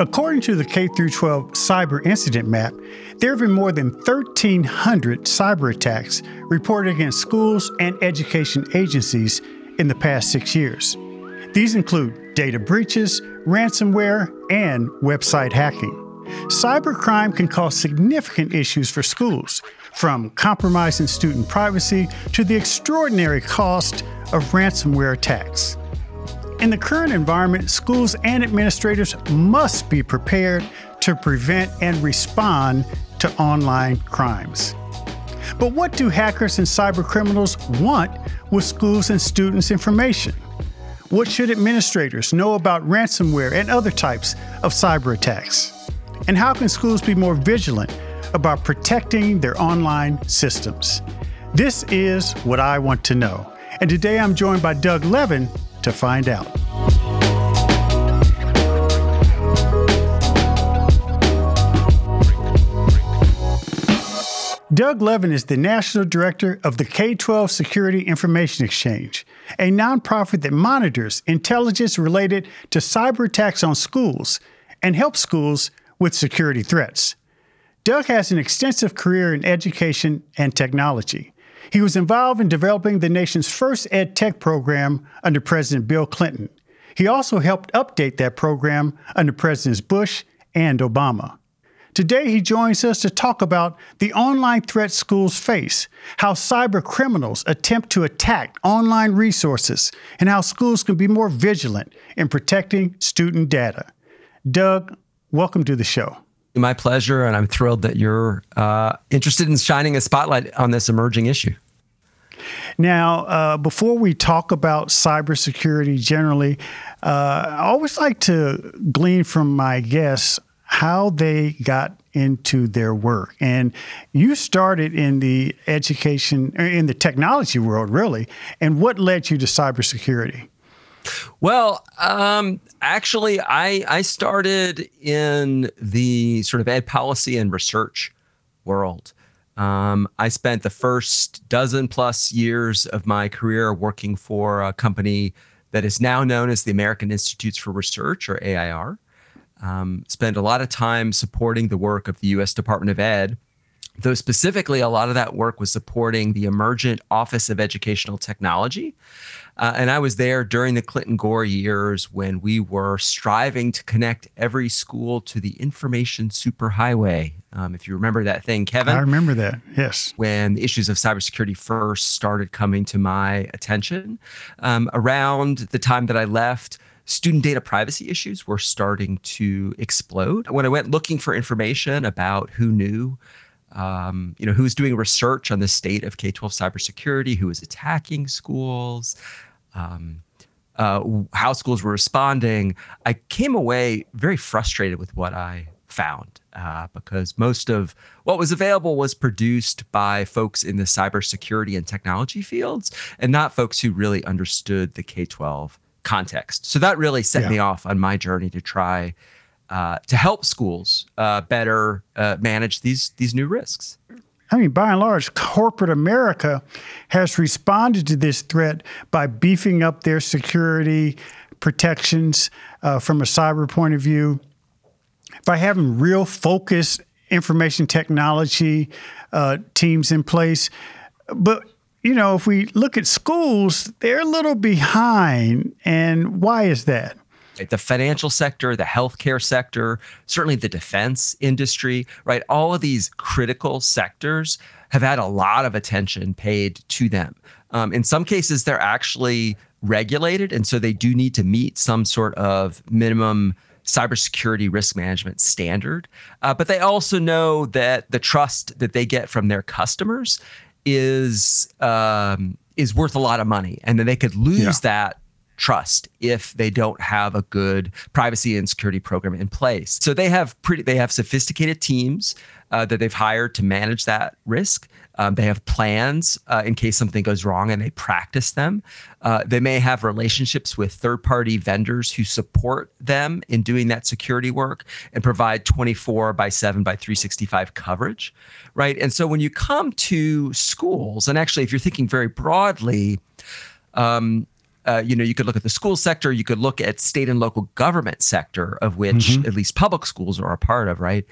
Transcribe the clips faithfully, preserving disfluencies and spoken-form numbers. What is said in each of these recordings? According to the K through twelve cyber incident map, there have been more than thirteen hundred cyber attacks reported against schools and education agencies in the past six years. These include data breaches, ransomware, and website hacking. Cybercrime can cause significant issues for schools, from compromising student privacy to the extraordinary cost of ransomware attacks. In the current environment, schools and administrators must be prepared to prevent and respond to online crimes. But what do hackers and cybercriminals want with schools and students' information? What should administrators know about ransomware and other types of cyber attacks? And how can schools be more vigilant about protecting their online systems? This is What I Want to Know. And today I'm joined by Doug Levin to find out. Doug Levin is the National Director of the K twelve Security Information Exchange, a nonprofit that monitors intelligence related to cyber attacks on schools and helps schools with security threats. Doug has an extensive career in education and technology. He was involved in developing the nation's first ed tech program under President Bill Clinton. He also helped update that program under Presidents Bush and Obama. Today, he joins us to talk about the online threats schools face, how cyber criminals attempt to attack online resources, and how schools can be more vigilant in protecting student data. Doug, welcome to the show. My pleasure, and I'm thrilled that you're uh, interested in shining a spotlight on this emerging issue. Now, uh, before we talk about cybersecurity generally, uh, I always like to glean from my guests how they got into their work. And you started in the education, in the technology world, really. And what led you to cybersecurity? Well, um, actually, I, I started in the sort of ed policy and research world. Um, I spent the first dozen plus years of my career working for a company that is now known as the American Institutes for Research, or A I R. Um, spent a lot of time supporting the work of the U S Department of Ed, though specifically a lot of that work was supporting the emergent Office of Educational Technology. Uh, and I was there during the Clinton-Gore years when we were striving to connect every school to the information superhighway. Um, if you remember that thing, Kevin. I remember that, yes. When the issues of cybersecurity first started coming to my attention. Um, around the time that I left, student data privacy issues were starting to explode. When I went looking for information about who knew Um, you know, who's doing research on the state of K twelve cybersecurity, who is attacking schools, um, uh, how schools were responding. I came away very frustrated with what I found uh, because most of what was available was produced by folks in the cybersecurity and technology fields and not folks who really understood the K twelve context. So that really set yeah. me off on my journey to try Uh, to help schools uh, better uh, manage these these new risks. I mean, by and large, corporate America has responded to this threat by beefing up their security protections uh, from a cyber point of view, by having real focused information technology uh, teams in place. But, you know, if we look at schools, they're a little behind. And why is that? The financial sector, the healthcare sector, certainly the defense industry, right? All of these critical sectors have had a lot of attention paid to them. Um, in some cases, they're actually regulated, and so they do need to meet some sort of minimum cybersecurity risk management standard. Uh, but they also know that the trust that they get from their customers is um, is worth a lot of money, and that they could lose yeah. that trust if they don't have a good privacy and security program in place. So they have pretty, they have sophisticated teams uh, that they've hired to manage that risk. Um, they have plans uh, in case something goes wrong, and they practice them. Uh, they may have relationships with third-party vendors who support them in doing that security work and provide twenty-four by seven by three sixty-five coverage, right? And so when you come to schools, and actually if you're thinking very broadly, um, Uh, you know, you could look at the school sector, you could look at state and local government sector, of which mm-hmm. at least public schools are a part of, right?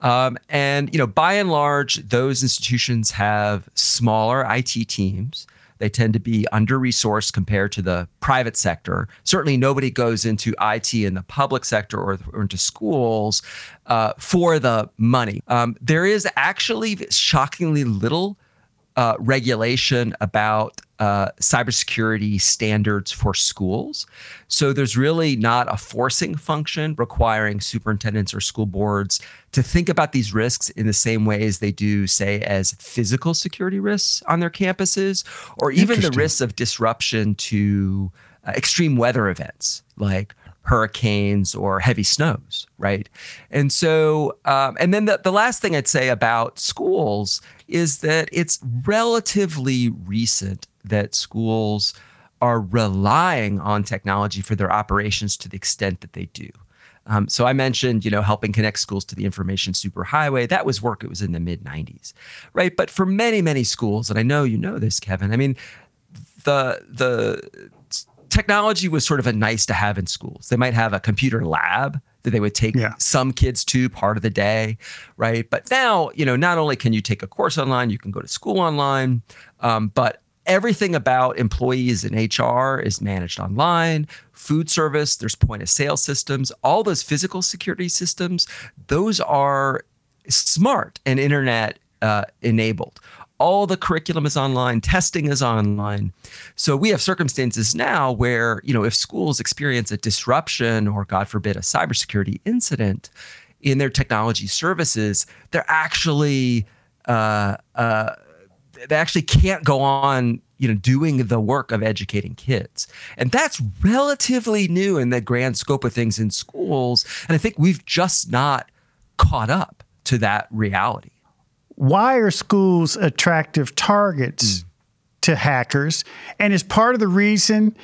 Um, and, you know, by and large, those institutions have smaller I T teams. They tend to be under-resourced compared to the private sector. Certainly nobody goes into I T in the public sector or, or into schools uh, for the money. Um, there is actually shockingly little Uh, regulation about uh, cybersecurity standards for schools. So there's really not a forcing function requiring superintendents or school boards to think about these risks in the same way as they do, say, as physical security risks on their campuses, or even the risks of disruption to uh, extreme weather events like hurricanes or heavy snows, right? And so, um, and then the, the last thing I'd say about schools is that it's relatively recent that schools are relying on technology for their operations to the extent that they do. Um, so I mentioned, you know, helping connect schools to the information superhighway. That was work. It was in the mid nineties, right? But for many, many schools, and I know you know this, Kevin, I mean, the the technology was sort of a nice to have in schools. They might have a computer lab that they would take yeah. some kids to part of the day, right? But now, you know, not only can you take a course online, you can go to school online, um, but everything about employees and H R is managed online, food service, there's point of sale systems, all those physical security systems, those are smart and internet uh, enabled. All the curriculum is online, testing is online. So we have circumstances now where, you know, if schools experience a disruption or, God forbid, a cybersecurity incident in their technology services, they're actually, uh, uh, they actually can't go on, you know, doing the work of educating kids. And that's relatively new in the grand scope of things in schools. And I think we've just not caught up to that reality. Why are schools attractive targets mm. to hackers? And is part of the reason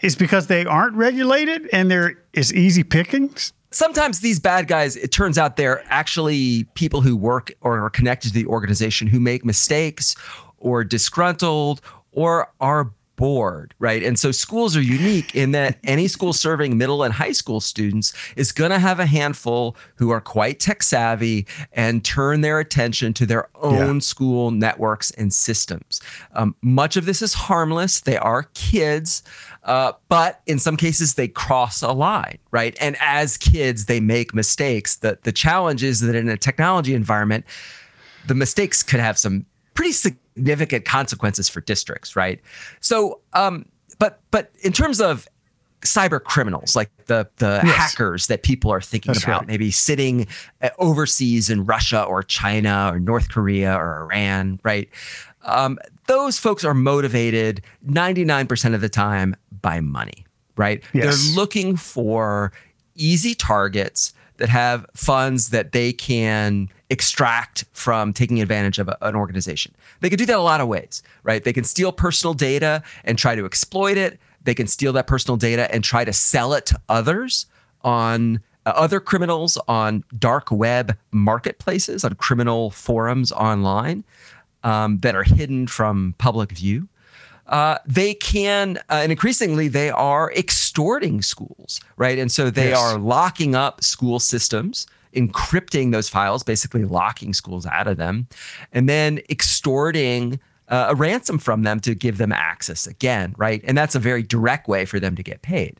is because they aren't regulated and there is easy pickings? Sometimes these bad guys, it turns out they're actually people who work or are connected to the organization who make mistakes or disgruntled or are bored, right? And so schools are unique in that any school serving middle and high school students is going to have a handful who are quite tech savvy and turn their attention to their own yeah. school networks and systems. Um, much of this is harmless. They are kids, uh, but in some cases they cross a line, right? And as kids, they make mistakes. The, the challenge is that in a technology environment, the mistakes could have some pretty significant consequences for districts, right? So, um, but but in terms of cyber criminals, like the the yes. hackers that people are thinking That's about, right. maybe sitting overseas in Russia or China or North Korea or Iran, right? Um, those folks are motivated ninety-nine percent of the time by money, right? Yes. They're looking for easy targets that have funds that they can extract from taking advantage of a, an organization. They can do that a lot of ways, right? They can steal personal data and try to exploit it. They can steal that personal data and try to sell it to others on uh, other criminals on dark web marketplaces, on criminal forums online um, that are hidden from public view. Uh, they can, uh, and increasingly, they are extorting schools, right? And so they yes. are locking up school systems, encrypting those files, basically locking schools out of them, and then extorting uh, a ransom from them to give them access again, right? And that's a very direct way for them to get paid,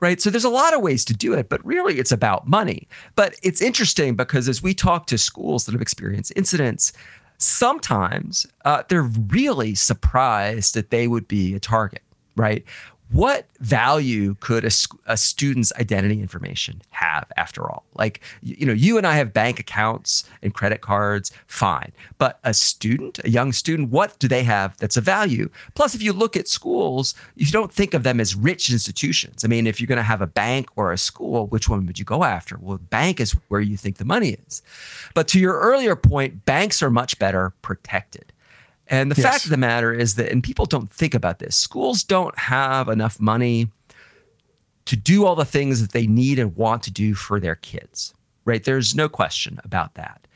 right? So there's a lot of ways to do it, but really it's about money. But it's interesting because as we talk to schools that have experienced incidents, sometimes uh, they're really surprised that they would be a target, right? What value could a, a student's identity information have after all? Like, you know, you and I have bank accounts and credit cards, fine. But a student, a young student, what do they have that's of value? Plus, if you look at schools, you don't think of them as rich institutions. I mean, if you're going to have a bank or a school, which one would you go after? Well, bank is where you think the money is. But to your earlier point, banks are much better protected. And the yes. fact of the matter is that, and people don't think about this, schools don't have enough money to do all the things that they need and want to do for their kids, right? There's no question about that.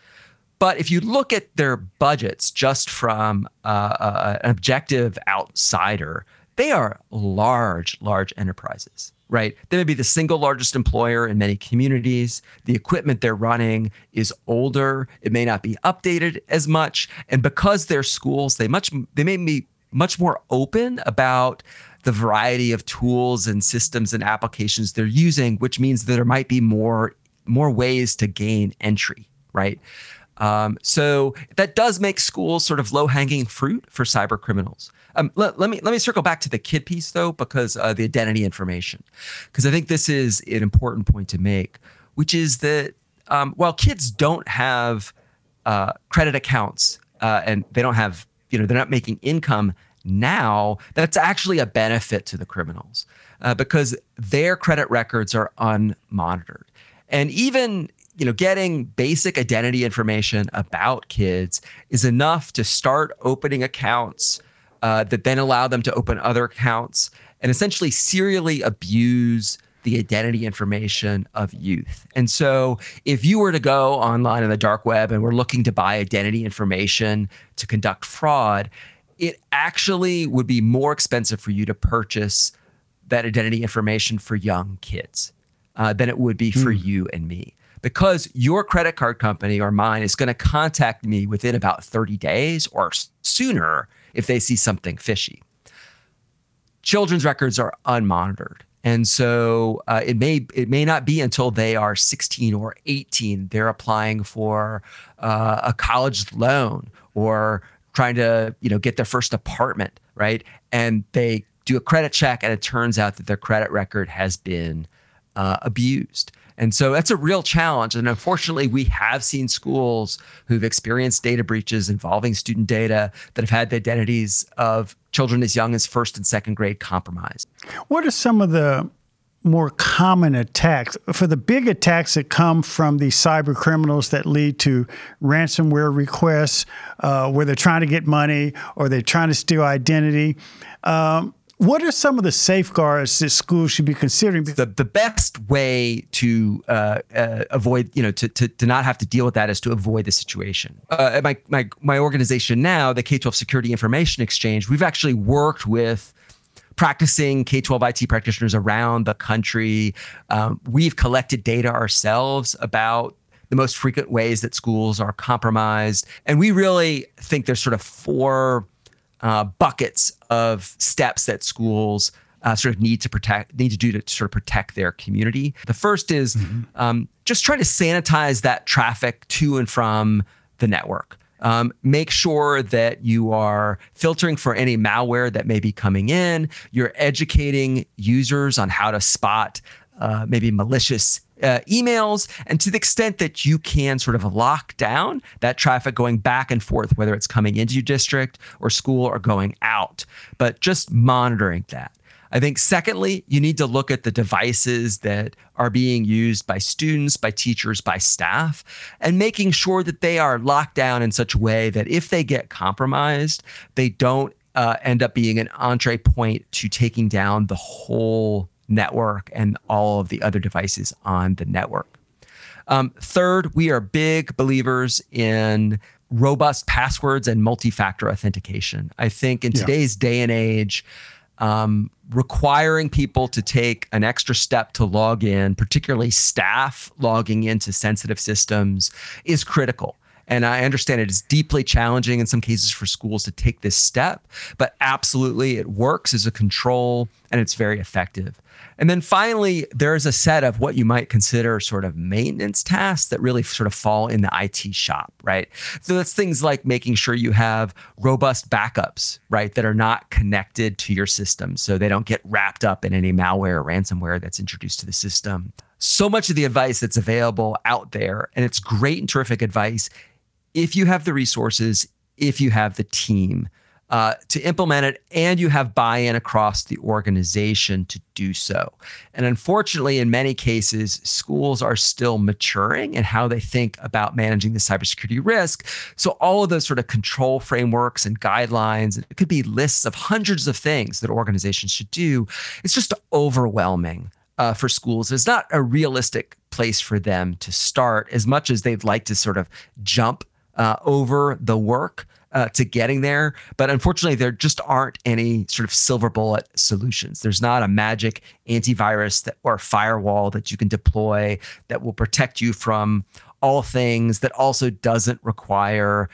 But if you look at their budgets just from uh, uh, an objective outsider, they are large, large enterprises, right? They may be the single largest employer in many communities. The equipment they're running is older. It may not be updated as much. And because they're schools, they much they may be much more open about the variety of tools and systems and applications they're using, which means that there might be more, more ways to gain entry, right? Um, so that does make schools sort of low-hanging fruit for cyber criminals. Um, let, let me let me circle back to the kid piece, though, because uh, the identity information, because I think this is an important point to make, which is that um, while kids don't have uh, credit accounts uh, and they don't have, you know, they're not making income now, that's actually a benefit to the criminals uh, because their credit records are unmonitored. And even, you know, getting basic identity information about kids is enough to start opening accounts uh, that then allow them to open other accounts and essentially serially abuse the identity information of youth. And so if you were to go online on the dark web and were looking to buy identity information to conduct fraud, it actually would be more expensive for you to purchase that identity information for young kids uh, than it would be for mm. you and me. Because your credit card company or mine is going to contact me within about thirty days or sooner if they see something fishy. Children's records are unmonitored. And so uh, it may it may not be until they are sixteen or eighteen, they're applying for uh, a college loan or trying to, you know, get their first apartment, right? And they do a credit check and it turns out that their credit record has been uh, abused. And so that's a real challenge. And unfortunately, we have seen schools who've experienced data breaches involving student data that have had the identities of children as young as first and second grade compromised. What are some of the more common attacks? For the big attacks that come from the cyber criminals that lead to ransomware requests, uh, where they're trying to get money or they're trying to steal identity, um, what are some of the safeguards that schools should be considering? The, the best way to uh, uh, avoid, you know, to, to to not have to deal with that is to avoid the situation. Uh, my my my organization now, the K twelve Security Information Exchange, we've actually worked with practicing K twelve I T practitioners around the country. Um, we've collected data ourselves about the most frequent ways that schools are compromised, and we really think there's sort of four Uh, buckets of steps that schools uh, sort of need to protect, need to do to sort of protect their community. The first is mm-hmm. um, just try to sanitize that traffic to and from the network. Um, make sure that you are filtering for any malware that may be coming in. You're educating users on how to spot uh, maybe malicious Uh, emails, and to the extent that you can sort of lock down that traffic going back and forth, whether it's coming into your district or school or going out, but just monitoring that. I think secondly, you need to look at the devices that are being used by students, by teachers, by staff, and making sure that they are locked down in such a way that if they get compromised, they don't uh, end up being an entree point to taking down the whole network and all of the other devices on the network. Um, third, we are big believers in robust passwords and multi-factor authentication. I think in yeah. today's day and age, um, requiring people to take an extra step to log in, particularly staff logging into sensitive systems, is critical. And I understand it is deeply challenging in some cases for schools to take this step, but absolutely it works as a control and it's very effective. And then finally, there's a set of what you might consider sort of maintenance tasks that really sort of fall in the I T shop, right? So that's things like making sure you have robust backups, right, that are not connected to your system so they don't get wrapped up in any malware or ransomware that's introduced to the system. So much of the advice that's available out there, and it's great and terrific advice, if you have the resources, if you have the team uh, to implement it, and you have buy-in across the organization to do so. And unfortunately, in many cases, schools are still maturing in how they think about managing the cybersecurity risk. So all of those sort of control frameworks and guidelines, it could be lists of hundreds of things that organizations should do. It's just overwhelming uh, for schools. It's not a realistic place for them to start as much as they'd like to sort of jump Uh, over the work. uh, to getting there. But unfortunately, there just aren't any sort of silver bullet solutions. There's not a magic antivirus that, or firewall that you can deploy that will protect you from all things, that also doesn't require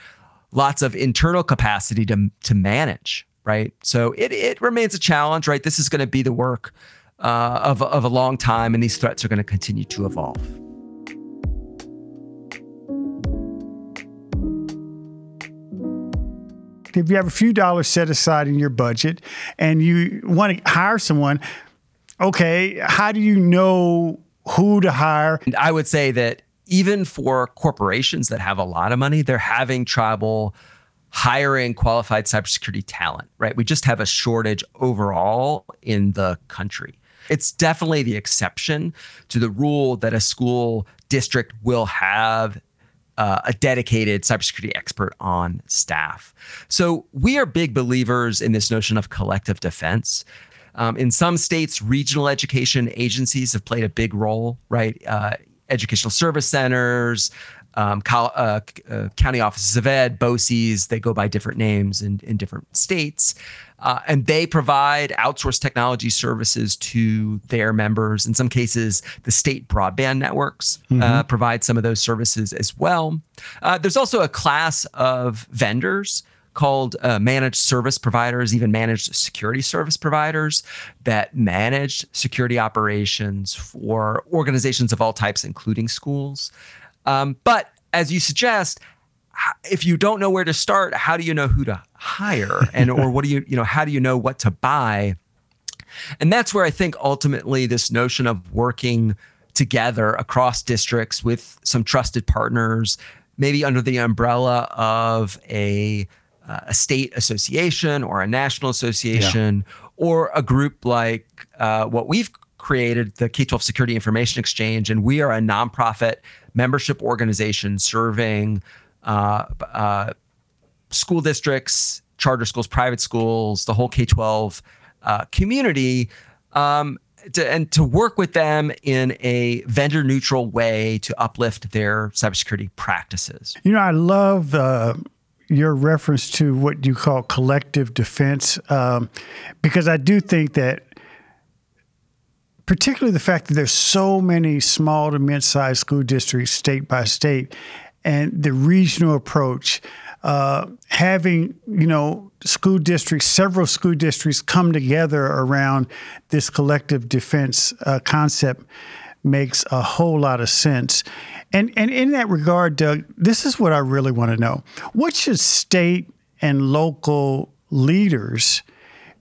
lots of internal capacity to, to manage, right? So it it remains a challenge, right? This is going to be the work uh, of, of a long time, and these threats are going to continue to evolve. If you have a few dollars set aside in your budget and you want to hire someone, okay, how do you know who to hire? And I would say that even for corporations that have a lot of money, they're having trouble hiring qualified cybersecurity talent, right? We just have a shortage overall in the country. It's definitely the exception to the rule that a school district will have Uh, a dedicated cybersecurity expert on staff. So we are big believers in this notion of collective defense. Um, in some states, regional education agencies have played a big role, right? Uh, educational service centers, um, co- uh, uh, county offices of ed, B O C E S, they go by different names in, in different states. Uh, and they provide outsourced technology services to their members. In some cases, the state broadband networks mm-hmm. uh, provide some of those services as well. Uh, there's also a class of vendors called uh, managed service providers, even managed security service providers that manage security operations for organizations of all types, including schools. Um, but as you suggest, if you don't know where to start, how do you know who to hire? And or what do you, you know, how do you know what to buy? And that's where I think ultimately this notion of working together across districts with some trusted partners, maybe under the umbrella of a, uh, a state association or a national association, yeah. or a group like uh, what we've created, the K twelve Security Information Exchange. And we are a nonprofit membership organization serving Uh, uh, school districts, charter schools, private schools, the whole K twelve uh, community, um, to, and to work with them in a vendor-neutral way to uplift their cybersecurity practices. You know, I love uh, your reference to what you call collective defense, um, because I do think that particularly the fact that there's so many small to mid-sized school districts state by state, and the regional approach, uh, having, you know, school districts, several school districts come together around this collective defense uh, concept makes a whole lot of sense. And, and in that regard, Doug, this is what I really want to know. What should state and local leaders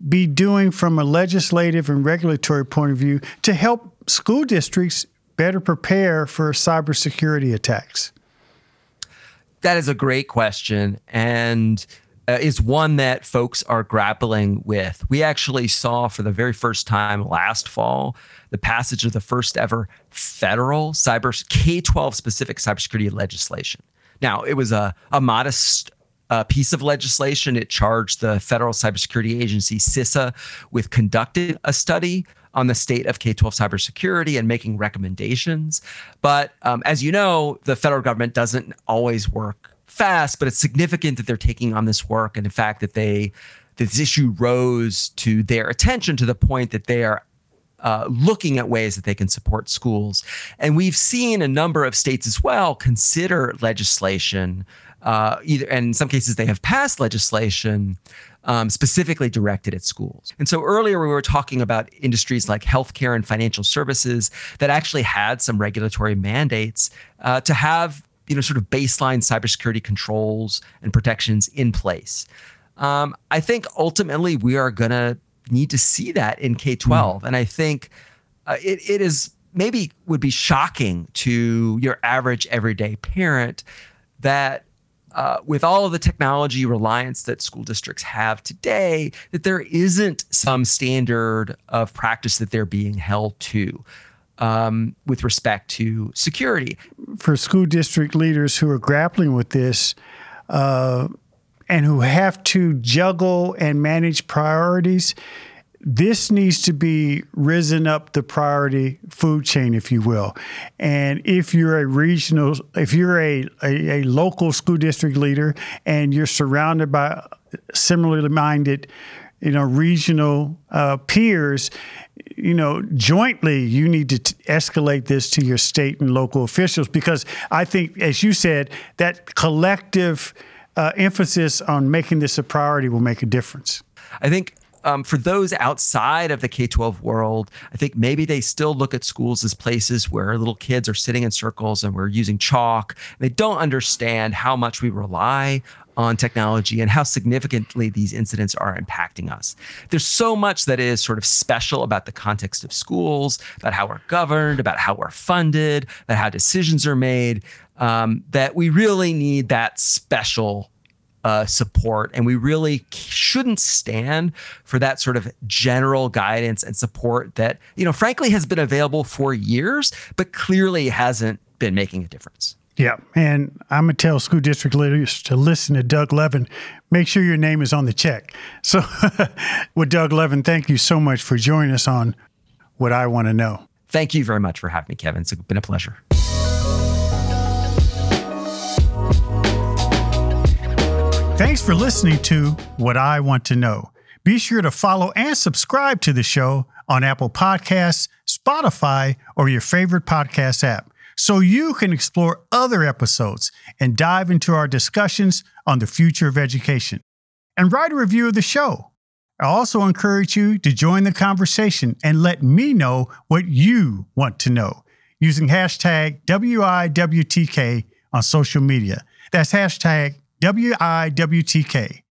be doing from a legislative and regulatory point of view to help school districts better prepare for cybersecurity attacks? That is a great question, and uh, is one that folks are grappling with. We actually saw for the very first time last fall the passage of the first ever federal cyber K twelve specific cybersecurity legislation. Now, it was a, a modest uh, piece of legislation. It charged the Federal Cybersecurity Agency, CISA, with conducting a study on the state of K twelve cybersecurity and making recommendations. But um, as you know, the federal government doesn't always work fast, but it's significant that they're taking on this work. And in fact, that they this issue rose to their attention to the point that they are uh, looking at ways that they can support schools. And we've seen a number of states as well consider legislation, uh, either, and in some cases they have passed legislation Um, specifically directed at schools. And so earlier we were talking about industries like healthcare and financial services that actually had some regulatory mandates uh, to have, you know, sort of baseline cybersecurity controls and protections in place. Um, I think ultimately we are going to need to see that in K twelve. Mm-hmm. And I think uh, it it is maybe would be shocking to your average everyday parent that Uh, with all of the technology reliance that school districts have today, that there isn't some standard of practice that they're being held to um, with respect to security. For school district leaders who are grappling with this uh, and who have to juggle and manage priorities, this needs to be risen up the priority food chain, if you will. And if you're a regional, if you're a, a, a local school district leader and you're surrounded by similarly minded, you know, regional uh, peers, you know, jointly you need to t- escalate this to your state and local officials, because I think, as you said, that collective uh, emphasis on making this a priority will make a difference. I think Um, for those outside of the K twelve world, I think maybe they still look at schools as places where little kids are sitting in circles and we're using chalk. They don't understand how much we rely on technology and how significantly these incidents are impacting us. There's so much that is sort of special about the context of schools, about how we're governed, about how we're funded, about how decisions are made, um, that we really need that special Uh, support. And we really shouldn't stand for that sort of general guidance and support that, you know, frankly, has been available for years, but clearly hasn't been making a difference. Yeah. And I'm going to tell school district leaders to listen to Doug Levin. Make sure your name is on the check. So with Doug Levin, thank you so much for joining us on What I Want to Know. Thank you very much for having me, Kevin. It's been a pleasure. Thanks for listening to What I Want to Know. Be sure to follow and subscribe to the show on Apple Podcasts, Spotify, or your favorite podcast app, so you can explore other episodes and dive into our discussions on the future of education. And write a review of the show. I also encourage you to join the conversation and let me know what you want to know using hashtag W I W T K on social media. That's hashtag W I W T K.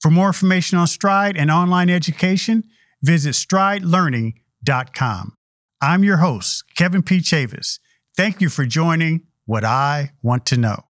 For more information on Stride and online education, visit stride learning dot com. I'm your host, Kevin P. Chavis. Thank you for joining What I Want to Know.